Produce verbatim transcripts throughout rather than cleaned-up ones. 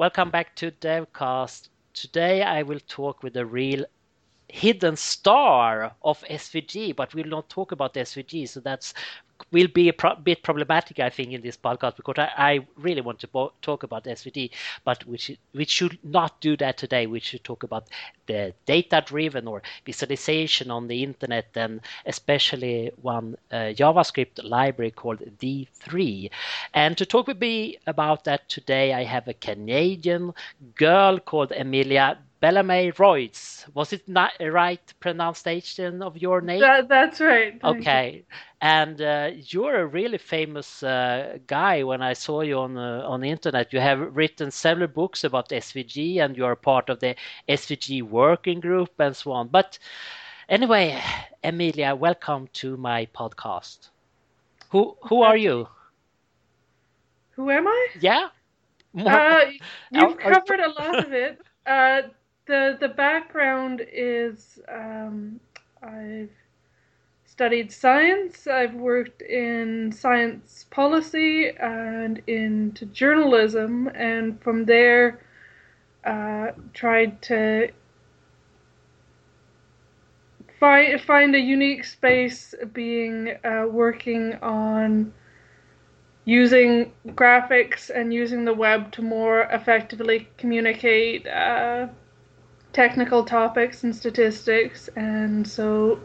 Welcome back to DevCast. Today I will talk with a real hidden star of S V G, but we'll not talk about S V G, so that's will be a pro- bit problematic, I think, in this podcast, because I, I really want to bo- talk about S V G, but we should, we should not do that today. We should talk about the data-driven or visualization on the internet, and especially one uh, JavaScript library called D three. And to talk with me about that today, I have a Canadian girl called Amelia Bellamy-Royds. Was it not a right pronunciation of your name? That, that's right. Thank okay. You. And uh, you're a really famous uh, guy. When I saw you on uh, on the internet, you have written several books about S V G, and you are part of the S V G working group and so on. But anyway, Amelia, welcome to my podcast. Who who are you? Who am I? Yeah. Uh, you've covered a lot of it. Uh, the the background is um, I've studied science, I've worked in science policy and into journalism, and from there uh, tried to find, find a unique space being uh, working on using graphics and using the web to more effectively communicate uh, technical topics and statistics, and so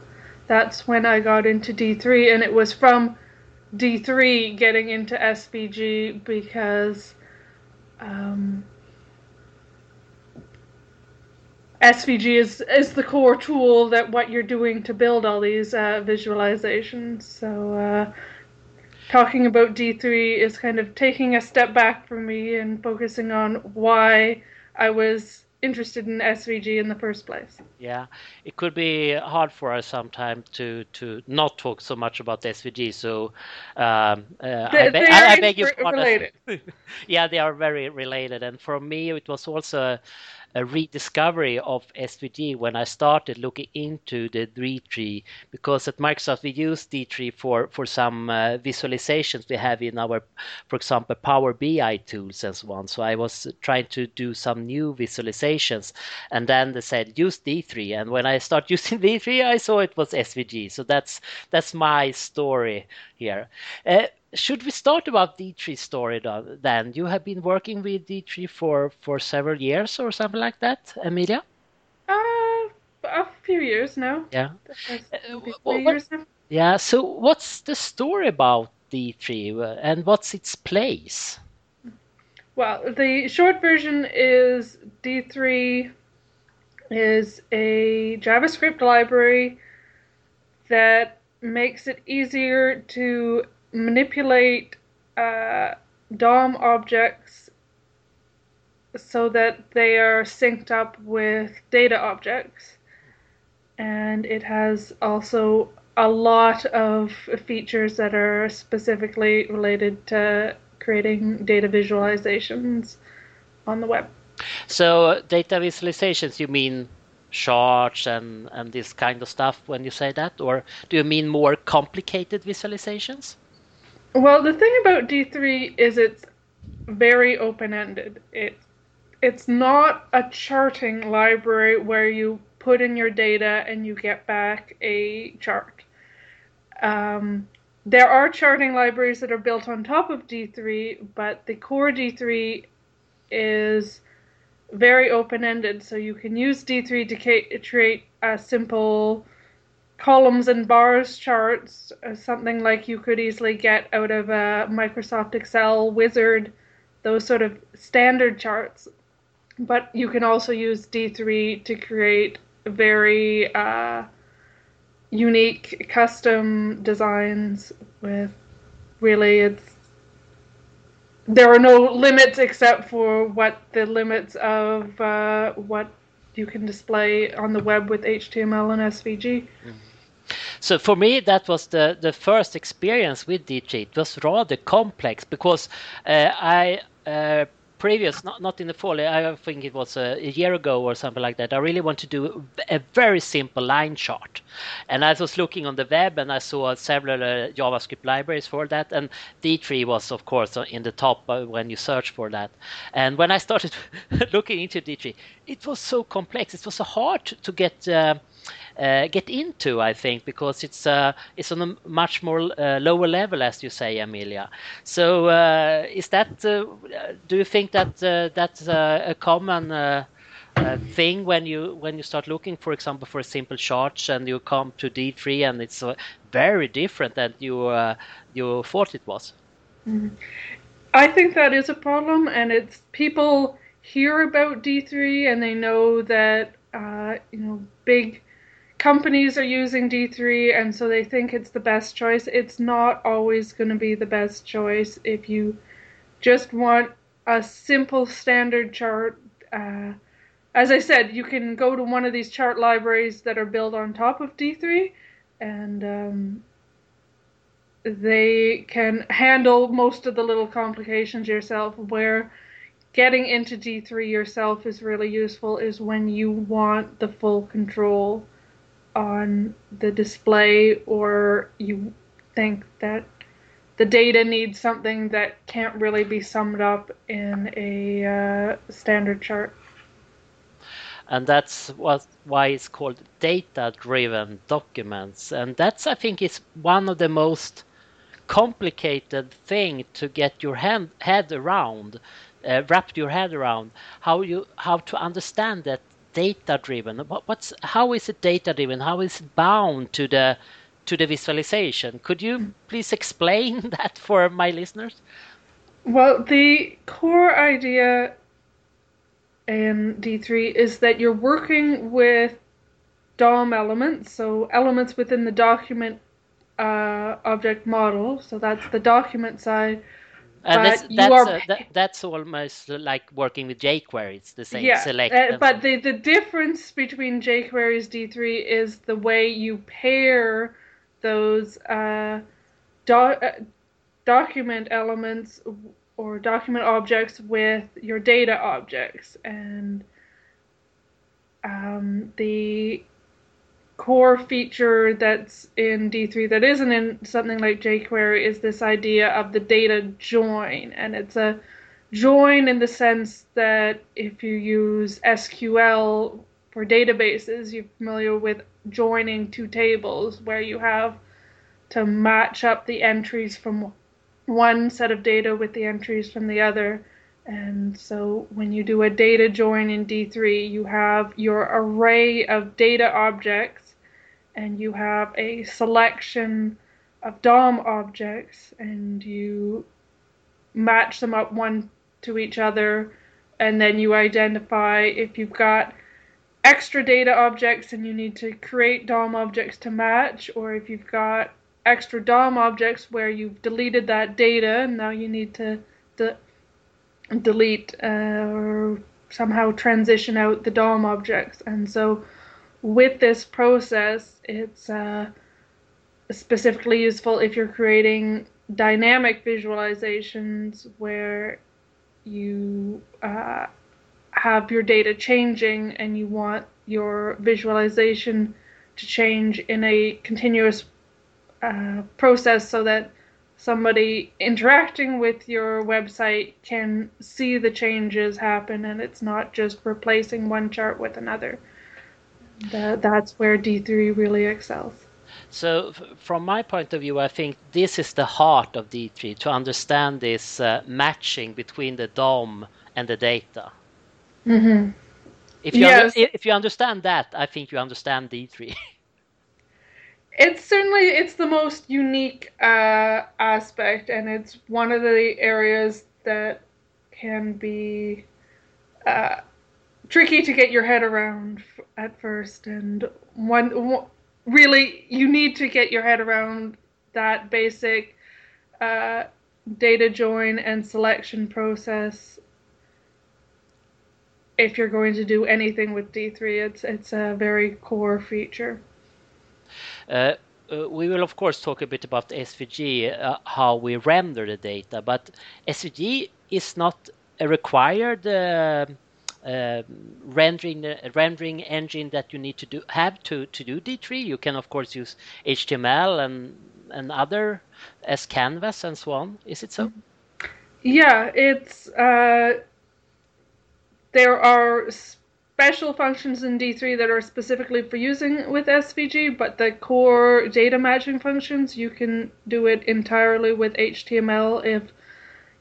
that's when I got into D three, and it was from D three getting into S V G because um, S V G is, is the core tool that what you're doing to build all these uh, visualizations. So uh, talking about D three is kind of taking a step back from me and focusing on why I was interested in S V G in the first place. Yeah, it could be hard for us sometimes to to not talk so much about S V G. So um, uh, they, I, be- I, I beg you related. Yeah, they are very related. And for me, it was also a, a rediscovery of S V G when I started looking into the D three, because at Microsoft we use D three for for some uh, visualizations we have in our, for example, Power B I tools and so on. So I was trying to do some new visualizations. And then they said use D three, and when I start using D three, I saw it was S V G. So that's that's my story here. Uh, should we start about D three story then? You have been working with D three for, for several years or something like that, Amelia? Uh, a few years now. Yeah. Uh, what, years now. Yeah. So what's the story about D three, and what's its place? Well, the short version is D three is a JavaScript library that makes it easier to manipulate uh, D O M objects so that they are synced up with data objects. And it has also a lot of features that are specifically related to creating data visualizations on the web. So uh, data visualizations, you mean charts and, and this kind of stuff when you say that? Or do you mean more complicated visualizations? Well, the thing about D three is it's very open-ended. It, it's not a charting library where you put in your data and you get back a chart. Um, There are charting libraries that are built on top of D three, but the core D three is very open-ended. So you can use D three to create uh, simple columns and bars charts, something like you could easily get out of a Microsoft Excel wizard, those sort of standard charts. But you can also use D three to create very uh, unique custom designs with really it's there are no limits except for what the limits of uh, what you can display on the web with H T M L and S V G. Mm. So for me, that was the, the first experience with D three. It was rather complex because uh, I uh, previous, not not in the fall, I think it was a, a year ago or something like that, I really want to do a very simple line chart. And I was looking on the web and I saw several uh, JavaScript libraries for that. And D three was, of course, in the top when you search for that. And when I started looking into D three, it was so complex. It was so hard to get... Uh, Uh, get into, I think, because it's uh, it's on a much more uh, lower level, as you say, Amelia. So, uh, is that? Uh, do you think that uh, that's uh, a common uh, uh, thing when you when you start looking, for example, for a simple chart, and you come to D three, and it's uh, very different than you uh, you thought it was? Mm-hmm. I think that is a problem, and it's people hear about D three, and they know that uh, you know big. companies are using D three, and so they think it's the best choice. It's not always going to be the best choice. If you just want a simple standard chart, uh, as I said, you can go to one of these chart libraries that are built on top of D three, and um, they can handle most of the little complications yourself. Where getting into D three yourself is really useful is when you want the full control on the display, or you think that the data needs something that can't really be summed up in a uh, standard chart. And that's what why it's called data-driven documents. And that's, I think, is one of the most complicated thing to get your hand, head around, uh, wrap your head around, how you how to understand that data-driven. What's how is it data-driven? How is it bound to the to the visualization? Could you please explain that for my listeners? Well, the core idea in D three is that you're working with D O M elements, so elements within the document uh, object model. So that's the document side. And but that's, that's, are... uh, that, that's almost like working with jQuery. It's the same yeah, select. Uh, but the, the difference between jQuery's D three is the way you pair those uh, do- uh, document elements or document objects with your data objects. And um, the core feature that's in D three that isn't in something like jQuery is this idea of the data join. And it's a join in the sense that if you use S Q L for databases, you're familiar with joining two tables where you have to match up the entries from one set of data with the entries from the other. And so when you do a data join in D three, you have your array of data objects, and you have a selection of D O M objects, and you match them up one to each other, and then you identify if you've got extra data objects and you need to create D O M objects to match, or if you've got extra D O M objects where you've deleted that data and now you need to... De- delete uh, or somehow transition out the D O M objects. And so with this process, it's uh, specifically useful if you're creating dynamic visualizations where you uh, have your data changing and you want your visualization to change in a continuous uh, process so that somebody interacting with your website can see the changes happen, and it's not just replacing one chart with another. The, that's where D three really excels. So f- from my point of view, I think this is the heart of D three, to understand this uh, matching between the D O M and the data. Mm-hmm. If you yes. under- if you understand that, I think you understand D three. It's certainly, it's the most unique uh, aspect, and it's one of the areas that can be uh, tricky to get your head around f- at first. And one, w- really, you need to get your head around that basic uh, data join and selection process if you're going to do anything with D three. It's, it's a very core feature. Uh, uh, we will, of course, talk a bit about S V G, uh, how we render the data, but S V G is not a required uh, uh, rendering uh, rendering engine that you need to do have to, to do D three. You can of course use H T M L and and other as canvas and so on. Is it so? Yeah, it's uh, there are special functions in D three that are specifically for using with S V G, but the core data matching functions, you can do it entirely with H T M L if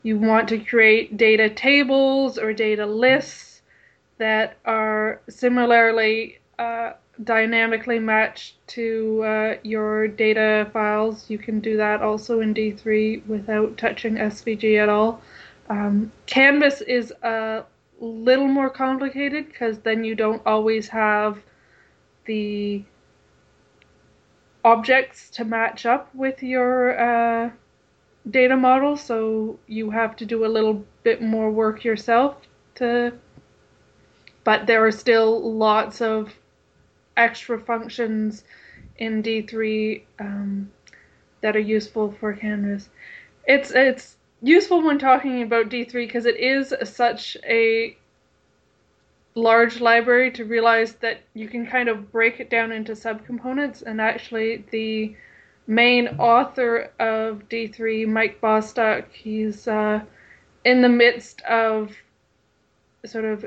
you want to create data tables or data lists that are similarly uh, dynamically matched to uh, your data files. You can do that also in D three without touching S V G at all. Um, Canvas is a little more complicated because then you don't always have the objects to match up with your uh, data model, so you have to do a little bit more work yourself to, but there are still lots of extra functions in D three um, that are useful for Canvas. It's it's useful when talking about D three because it is such a large library to realize that you can kind of break it down into subcomponents. And actually the main author of D three, Mike Bostock, he's uh, in the midst of sort of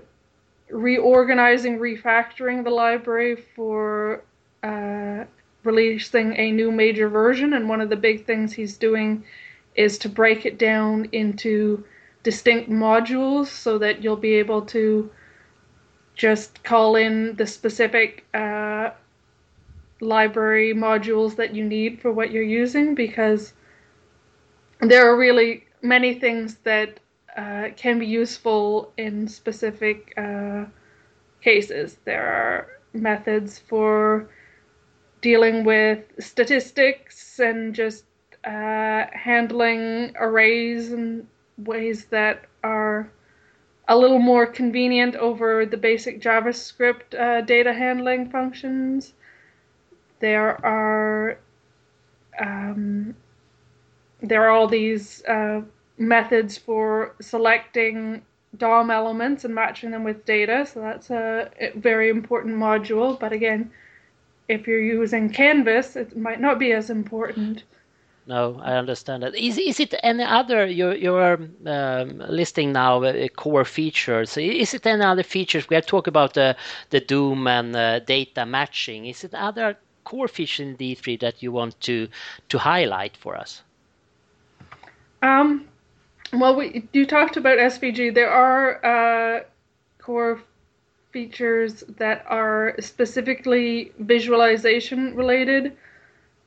reorganizing, refactoring the library for uh, releasing a new major version. And one of the big things he's doing is to break it down into distinct modules so that you'll be able to just call in the specific uh, library modules that you need for what you're using, because there are really many things that uh, can be useful in specific uh, cases. There are methods for dealing with statistics and just Uh, handling arrays in ways that are a little more convenient over the basic JavaScript uh, data handling functions. There are um, there are all these uh, methods for selecting D O M elements and matching them with data. So that's a very important module. But again, if you're using Canvas, it might not be as important. No, I understand that. Is is it any other you're you're um, listing now uh, core features? Is it any other features? We are talking about the the D O M and uh, data matching. Is it other core features in D three that you want to to highlight for us? Um, well, we you talked about S V G. There are uh, core features that are specifically visualization related.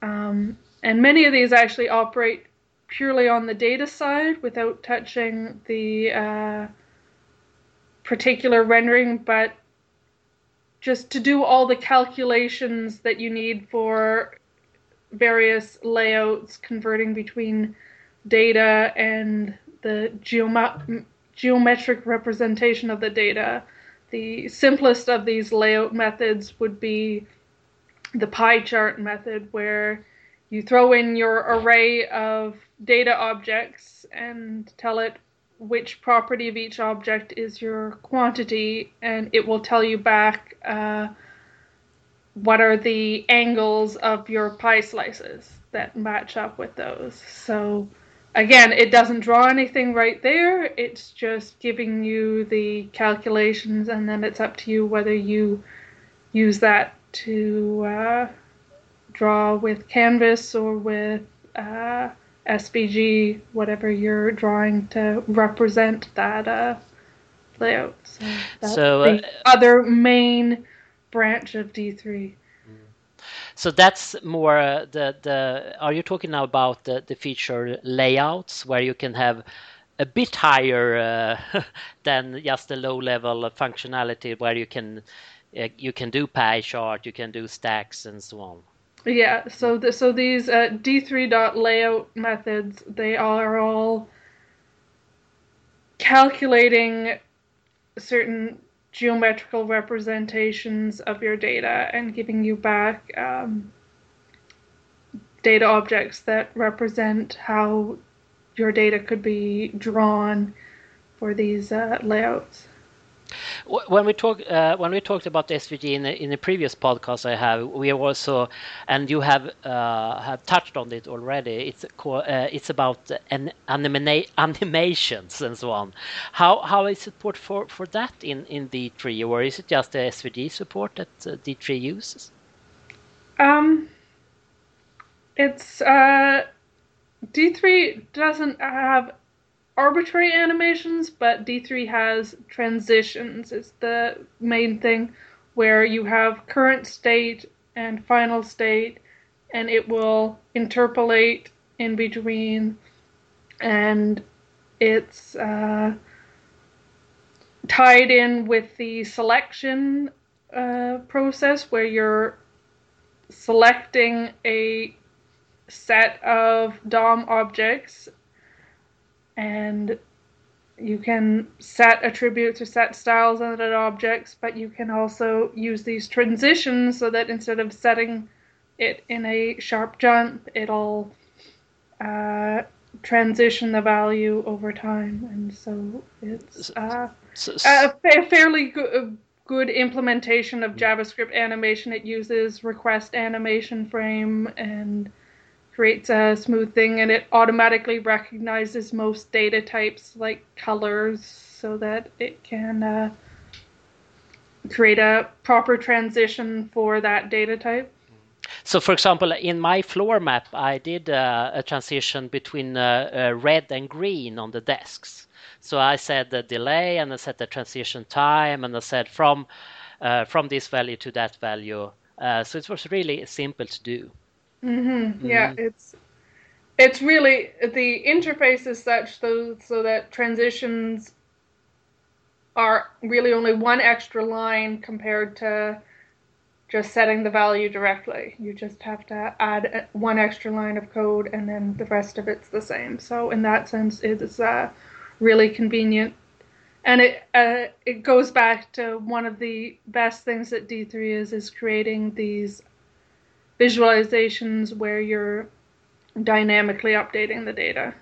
Um, And many of these actually operate purely on the data side without touching the uh, particular rendering, but just to do all the calculations that you need for various layouts, converting between data and the geoma- geometric representation of the data. The simplest of these layout methods would be the pie chart method, where you throw in your array of data objects and tell it which property of each object is your quantity, and it will tell you back uh, what are the angles of your pie slices that match up with those. So again, it doesn't draw anything right there. It's just giving you the calculations, and then it's up to you whether you use that to uh, draw with Canvas or with uh, S V G, whatever you're drawing to represent that uh, layout. So that's so, uh, the other main branch of D three. So that's more uh, the the. Are you talking now about the, the feature layouts, where you can have a bit higher uh, than just the low level functionality, where you can uh, you can do pie chart, you can do stacks, and so on? Yeah, so the, so these uh, D three.layout methods, they are all calculating certain geometrical representations of your data and giving you back um, data objects that represent how your data could be drawn for these uh, layouts? When we talk, uh, when we talked about S V G in the, in the previous podcast I have, we have also, and you have uh, have touched on it already. It's uh, it's about an anima animations and so on. How how is support for for that in in D three, or is it just the S V G support that uh, D three uses? Um, it's uh, D three doesn't have arbitrary animations, but D three has transitions. It's the main thing, where you have current state and final state, and it will interpolate in between, and it's uh, tied in with the selection uh, process, where you're selecting a set of D O M objects, and you can set attributes or set styles on the objects, but you can also use these transitions so that instead of setting it in a sharp jump, it'll uh, transition the value over time. And so it's uh, a fairly good, good implementation of JavaScript animation. It uses request animation frame and creates a smooth thing, and it automatically recognizes most data types like colors, so that it can uh, create a proper transition for that data type. So, for example, in my floor map, I did uh, a transition between uh, uh, red and green on the desks. So I said the delay, and I said the transition time, and I said from uh, from this value to that value. Uh, so it was really simple to do. Mm-hmm. Yeah, mm-hmm. it's it's really, the interface is such so, so that transitions are really only one extra line compared to just setting the value directly. You just have to add one extra line of code, and then the rest of it's the same. So in that sense, it's uh, really convenient. And it uh, it goes back to one of the best things that D three is, is creating these visualizations where you're dynamically updating the data,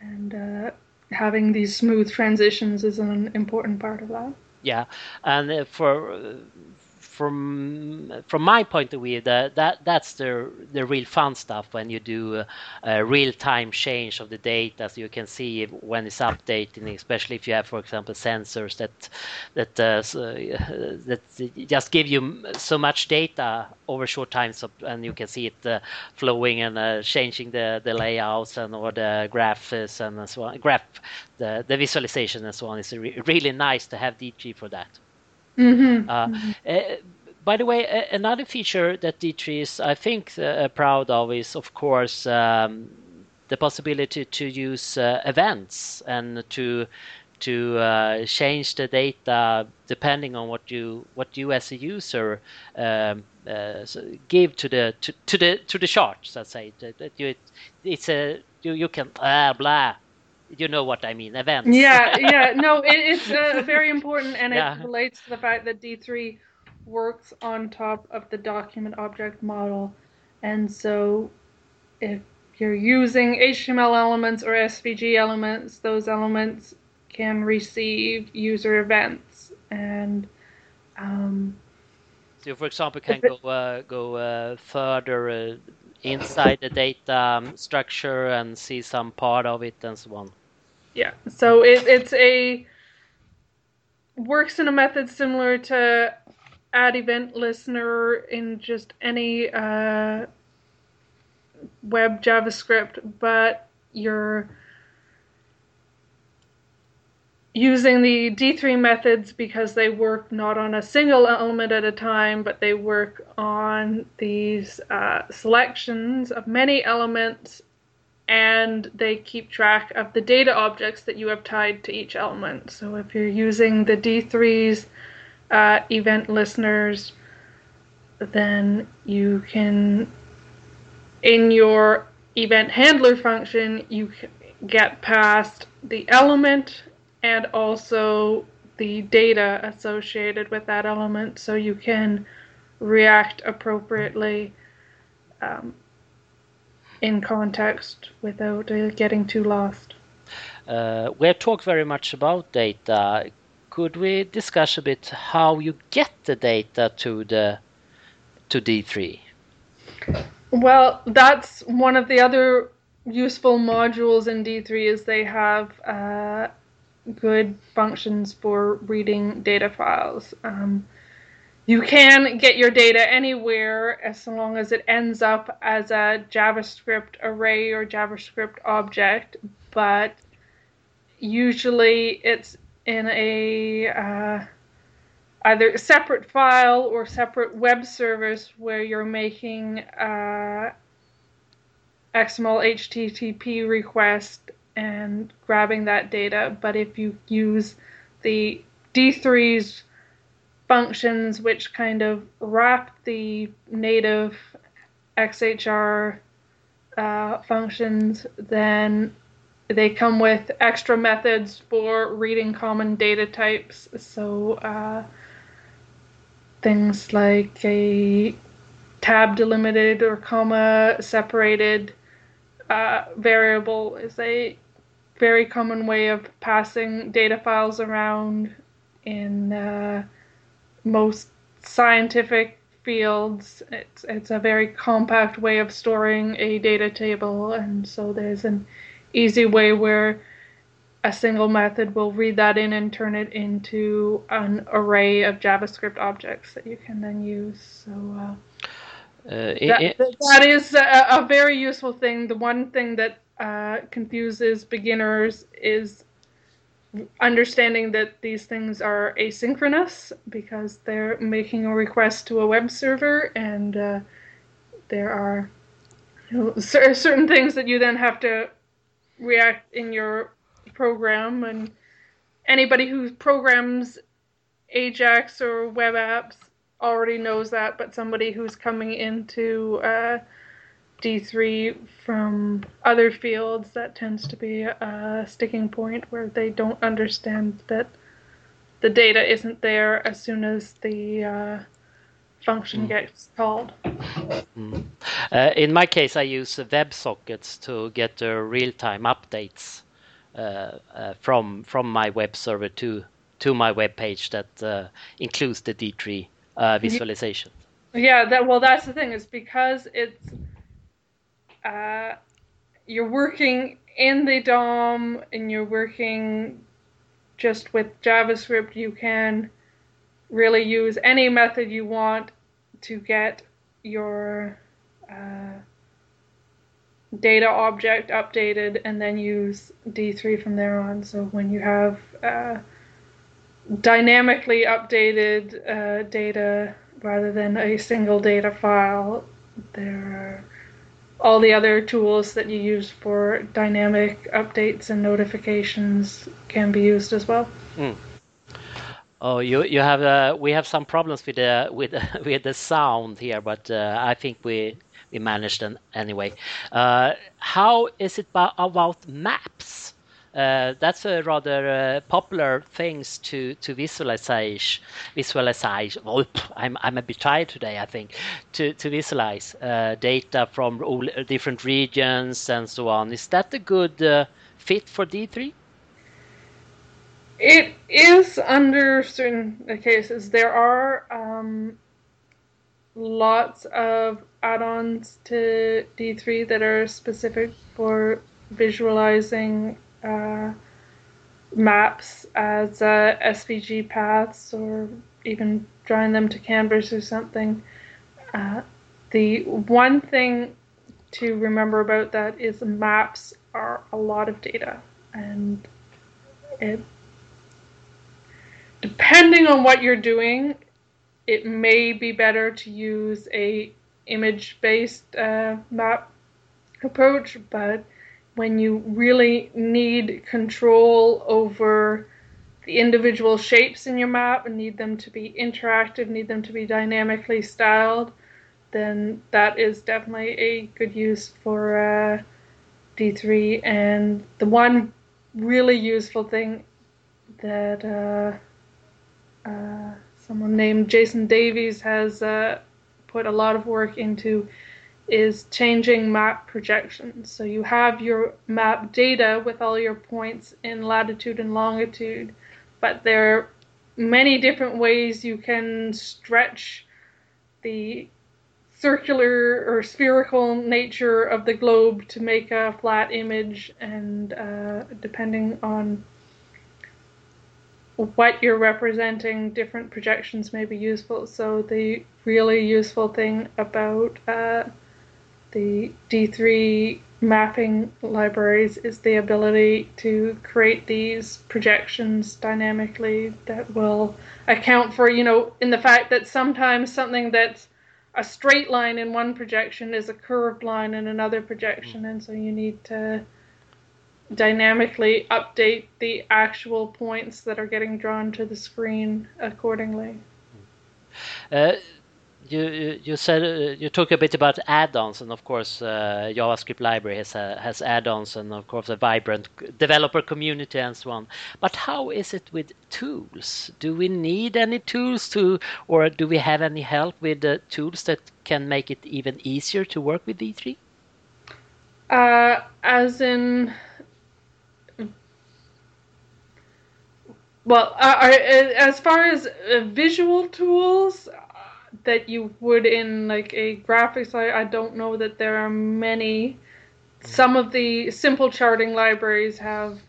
and uh, having these smooth transitions is an important part of that. Yeah, and for from from my point of view, that that that's the the real fun stuff, when you do a real time change of the data, so you can see when it's updating, especially if you have, for example, sensors that that uh, that just give you so much data over short times, and you can see it uh, flowing and uh, changing the, the layouts and or the graphs and so on. Graph the the visualization and so on. It's re really nice to have D three for that. Mm-hmm. Uh, mm-hmm. Uh, by the way, uh, another feature that D three is, I think, uh, proud of is, of course, um, the possibility to use uh, events and to to uh, change the data depending on what you what you as a user um, uh, so give to the to, to the to the charts. Let's say that, that you it's a you you can uh, blah. You know what I mean, events. Yeah, yeah. No, it, it's uh, very important, and yeah. It relates to the fact that D three works on top of the document object model. And so if you're using H T M L elements or S V G elements, those elements can receive user events. And um, so, you, for example, can go, uh, go uh, further uh, inside the data structure and see some part of it and so on. Yeah, so it, it's a works in a method similar to add event listener in just any uh, web JavaScript, but you're using the D three methods because they work not on a single element at a time, but they work on these uh, selections of many elements, and they keep track of the data objects that you have tied to each element. So if you're using the D three's uh, event listeners, then you can, in your event handler function, you get past the element and also the data associated with that element, so you can react appropriately um, in context without uh, getting too lost. Uh, we have talked very much about data. Could we discuss a bit how you get the data to the to D three? Well, that's one of the other useful modules in D three is they have uh, good functions for reading data files. Um, you can get your data anywhere as long as it ends up as a JavaScript array or JavaScript object, but usually it's in a uh, either separate file or separate web service where you're making uh, X M L H T T P request and grabbing that data. But if you use the D three's functions, which kind of wrap the native X H R uh, functions, then they come with extra methods for reading common data types. So uh, things like a tab delimited or comma separated uh, variable is a very common way of passing data files around in uh, most scientific fields. It's, it's a very compact way of storing a data table, and so there's an easy way where a single method will read that in and turn it into an array of JavaScript objects that you can then use. So uh, uh, that, it, it, that is a, a very useful thing. The one thing that uh, confuses beginners is understanding that these things are asynchronous, because they're making a request to a web server, and uh, there are you know, certain things that you then have to react in your program, and anybody who programs Ajax or web apps already knows that, but somebody who's coming into uh, D three from other fields, that tends to be a sticking point where they don't understand that the data isn't there as soon as the uh, function gets called. Mm. Uh, in my case, I use uh, WebSockets to get uh, real-time updates uh, uh, from from my web server to to my web page that uh, includes the D three uh, visualization. Yeah, that, well, that's the thing, is because it's uh, you're working in the D O M and you're working just with JavaScript, you can really use any method you want to get your uh, data object updated, and then use D three from there on. So when you have uh, dynamically updated uh, data rather than a single data file, there are all the other tools that you use for dynamic updates and notifications can be used as well. Mm. Oh, you you have uh, we have some problems with the uh, with with the sound here, but uh, I think we we managed an, anyway. Uh, how is it ba- about maps? Uh, that's a rather uh, popular things to to visualize visualize. Oh, I'm I'm a bit tired today, I think. To to visualize uh, data from all different regions and so on. Is that a good uh, fit for D three? It is under certain cases. There are um, lots of add-ons to D three that are specific for visualizing uh, maps as uh, S V G paths, or even drawing them to canvas or something. Uh, the one thing to remember about that is maps are a lot of data, and it depending on what you're doing, it may be better to use a image-based uh, map approach, but when you really need control over the individual shapes in your map and need them to be interactive, need them to be dynamically styled, then that is definitely a good use for uh, D three. And the one really useful thing that Uh, Uh, someone named Jason Davies has uh, put a lot of work into is changing map projections. So you have your map data with all your points in latitude and longitude, but there are many different ways you can stretch the circular or spherical nature of the globe to make a flat image, and uh, depending on what you're representing, different projections may be useful. So the really useful thing about uh, the D three mapping libraries is the ability to create these projections dynamically that will account for, you know, in the fact that sometimes something that's a straight line in one projection is a curved line in another projection, and so you need to dynamically update the actual points that are getting drawn to the screen accordingly. Uh, you you said uh, you talk a bit about add-ons, and of course uh, JavaScript library has uh, has add-ons, and of course a vibrant developer community and so on. But how is it with tools? Do we need any tools to, or do we have any help with uh, tools that can make it even easier to work with D three? Uh, as in. Well, uh, as far as uh, visual tools uh, that you would in like a graphics, I, I don't know that there are many. Some of the simple charting libraries have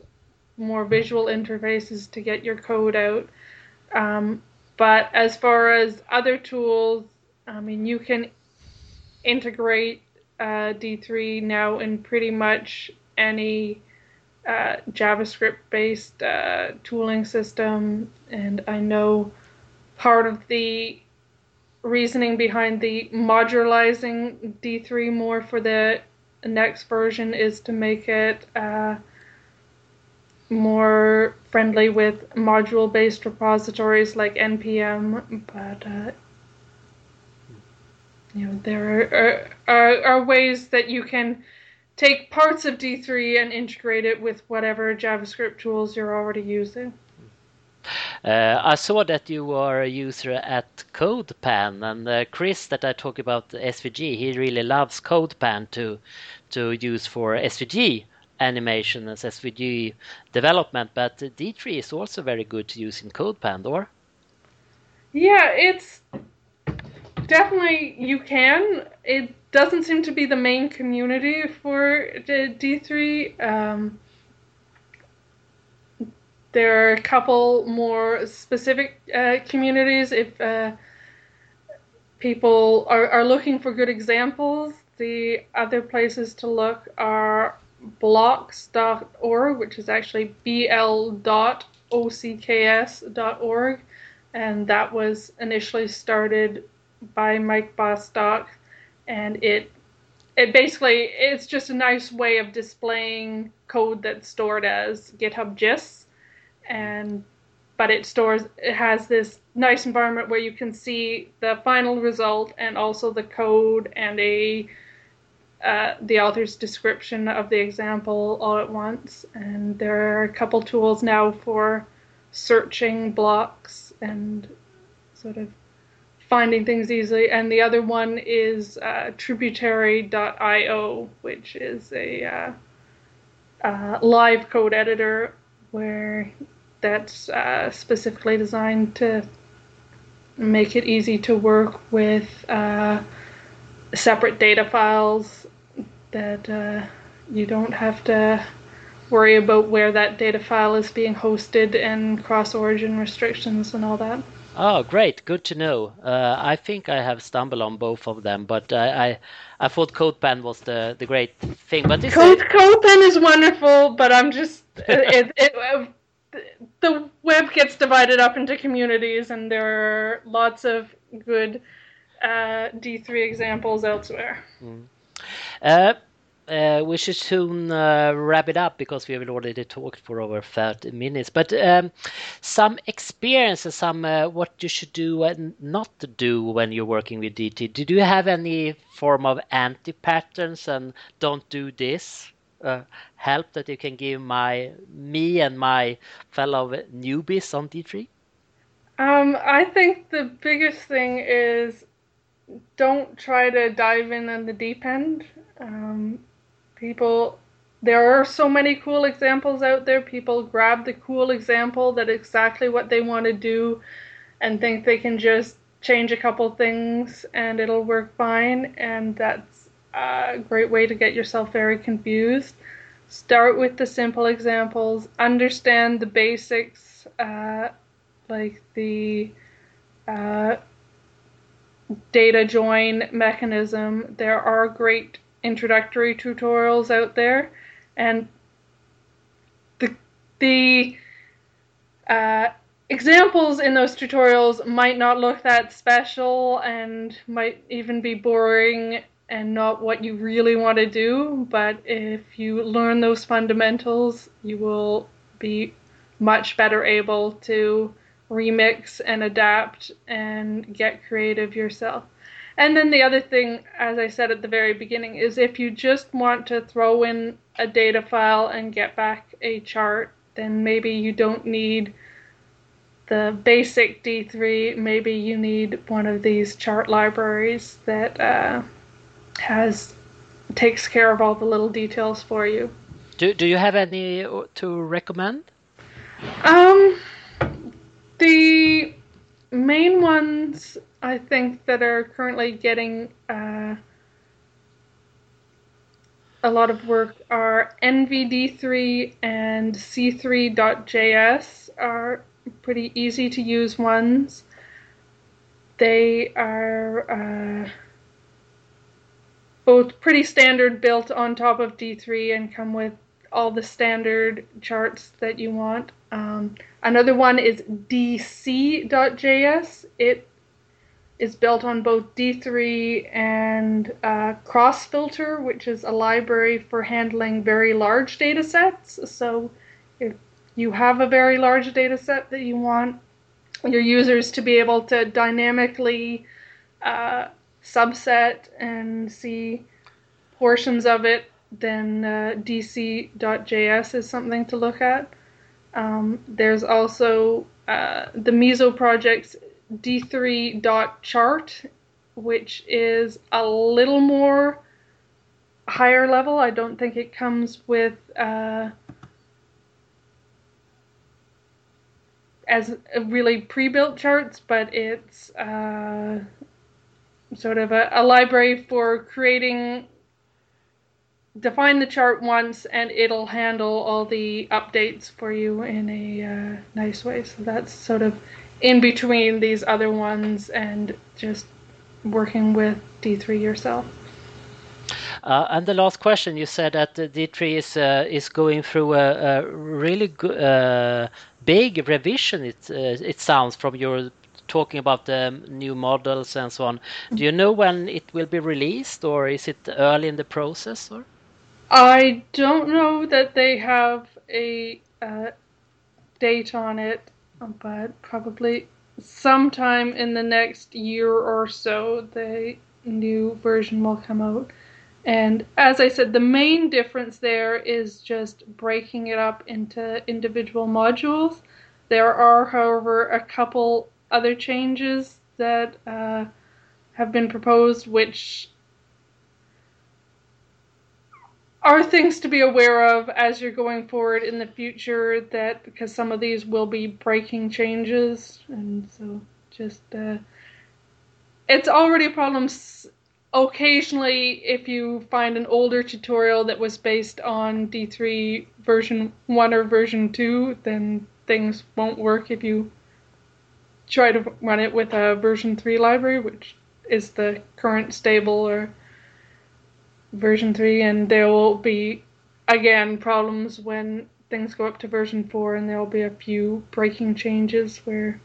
more visual interfaces to get your code out. Um, but as far as other tools, I mean, you can integrate uh, D three now in pretty much any Uh, JavaScript-based uh, tooling system, and I know part of the reasoning behind the modularizing D three more for the next version is to make it uh, more friendly with module-based repositories like N P M, but uh, you know, there are, are, are ways that you can take parts of D three and integrate it with whatever JavaScript tools you're already using. Uh, I saw that you are a user at CodePen, and uh, Chris that I talk about S V G, he really loves CodePen to to use for S V G animation as S V G development, but D three is also very good to use in CodePen, or? Yeah, it's definitely you can. It doesn't seem to be the main community for D three. Um, there are a couple more specific uh, communities. If uh, people are, are looking for good examples, the other places to look are b l o c k s dot org, which is actually b l dot ocks dot org, and that was initially started by Mike Bostock. And it it basically, it's just a nice way of displaying code that's stored as GitHub gists. And, but it stores, it has this nice environment where you can see the final result and also the code and a uh, the author's description of the example all at once. And there are a couple tools now for searching blocks and sort of finding things easily, and the other one is uh, tributary dot i o, which is a uh, uh, live code editor where that's uh, specifically designed to make it easy to work with uh, separate data files that uh, you don't have to worry about where that data file is being hosted and cross-origin restrictions and all that. Oh, great. Good to know. Uh, I think I have stumbled on both of them, but I I, I thought CodePen was the, the great thing. But Code, it... CodePen is wonderful, but I'm just... it, it, it, the web gets divided up into communities, and there are lots of good uh, D three examples elsewhere. Mm. Uh, Uh, we should soon uh, wrap it up because we have already talked for over thirty minutes. But um, some experiences, some uh, what you should do and not do when you're working with D T. Did you have any form of anti-patterns and don't do this uh, help that you can give my me and my fellow newbies on D three? Um, I think the biggest thing is don't try to dive in on the deep end. Um, people, there are so many cool examples out there. People grab the cool example that exactly what they want to do and think they can just change a couple things and it'll work fine. And that's a great way to get yourself very confused. Start with the simple examples, understand the basics, uh, like the uh, data join mechanism. There are great introductory tutorials out there, and the the uh, examples in those tutorials might not look that special and might even be boring and not what you really want to do, but if you learn those fundamentals, you will be much better able to remix and adapt and get creative yourself. And then the other thing, as I said at the very beginning, is if you just want to throw in a data file and get back a chart, then maybe you don't need the basic D three. Maybe you need one of these chart libraries that uh, has takes care of all the little details for you. Do Do you have any to recommend? Um, the main ones I think that are currently getting uh, a lot of work are N V D three and C three dot J S are pretty easy to use ones. They are. Uh, Both pretty standard, built on top of D three, and come with all the standard charts that you want. Um, another one is D C dot J S. It is built on both D three and uh, Crossfilter, which is a library for handling very large data sets. So if you have a very large data set that you want your users to be able to dynamically uh, subset and see portions of it, then uh, D C dot J S is something to look at. Um, there's also uh, the Miso project's D three dot chart, which is a little more higher level. I don't think it comes with uh, as really pre-built charts, but it's uh, sort of a, a library for creating, define the chart once, and it'll handle all the updates for you in a uh, nice way. So that's sort of in between these other ones and just working with D three yourself. Uh, and the last question, you said that D three is uh, is going through a, a really good, uh, big revision, it, uh, it sounds, from your talking about the new models and so on. Do you know when it will be released, or is it early in the process? Or I don't know that they have a uh, date on it, but probably sometime in the next year or so the new version will come out. And as I said, the main difference there is just breaking it up into individual modules. There are, however, a couple other changes that uh, have been proposed, which are things to be aware of as you're going forward in the future, that because some of these will be breaking changes, and so just uh, it's already a problem occasionally if you find an older tutorial that was based on D three version one or version two, then things won't work if you try to run it with a version three library, which is the current stable or version three, and there will be, again, problems when things go up to version four, and there will be a few breaking changes where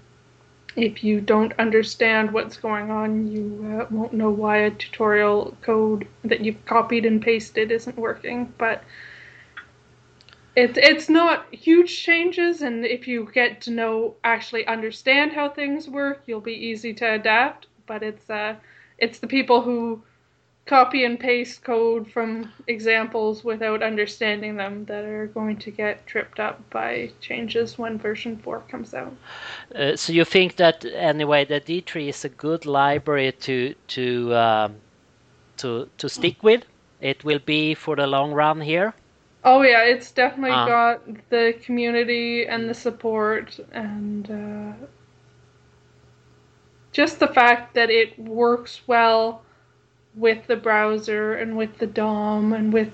if you don't understand what's going on, you uh, won't know why a tutorial code that you've copied and pasted isn't working. But It's it's not huge changes, and if you get to know, actually understand how things work, you'll be easy to adapt. But it's uh it's the people who copy and paste code from examples without understanding them that are going to get tripped up by changes when version four comes out. Uh, so you think that anyway that D three is a good library to to um, to to stick with? It will be for the long run here? Oh yeah, it's definitely uh. got the community and the support and uh, just the fact that it works well with the browser and with the D O M and with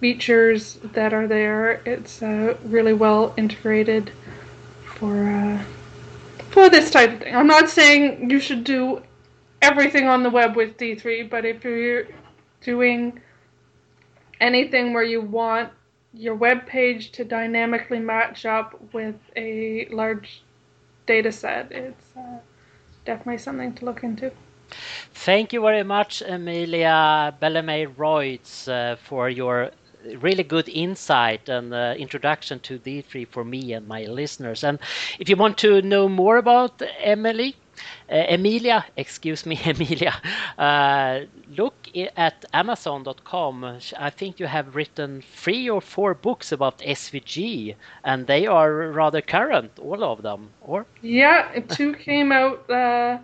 features that are there. It's uh, really well integrated for uh, for this type of thing. I'm not saying you should do everything on the web with D three, but if you're doing anything where you want your web page to dynamically match up with a large data set, it's uh, definitely something to look into. Thank you very much, Amelia Bellamy-Royds, uh, for your really good insight and uh, introduction to D three for me and my listeners. And if you want to know more about Emily, uh, Amelia, excuse me, Amelia, uh, look at amazon dot com. I think you have written three or four books about S V G, and they are rather current, all of them, or? Yeah, two came out Uh...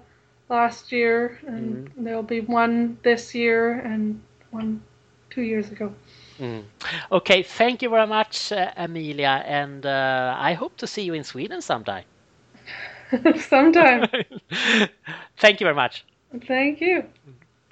last year, and mm. there'll be one this year and one two years ago. Mm. Okay, thank you very much, uh, Amelia, and uh, I hope to see you in Sweden sometime. sometime. Thank you very much. Thank you.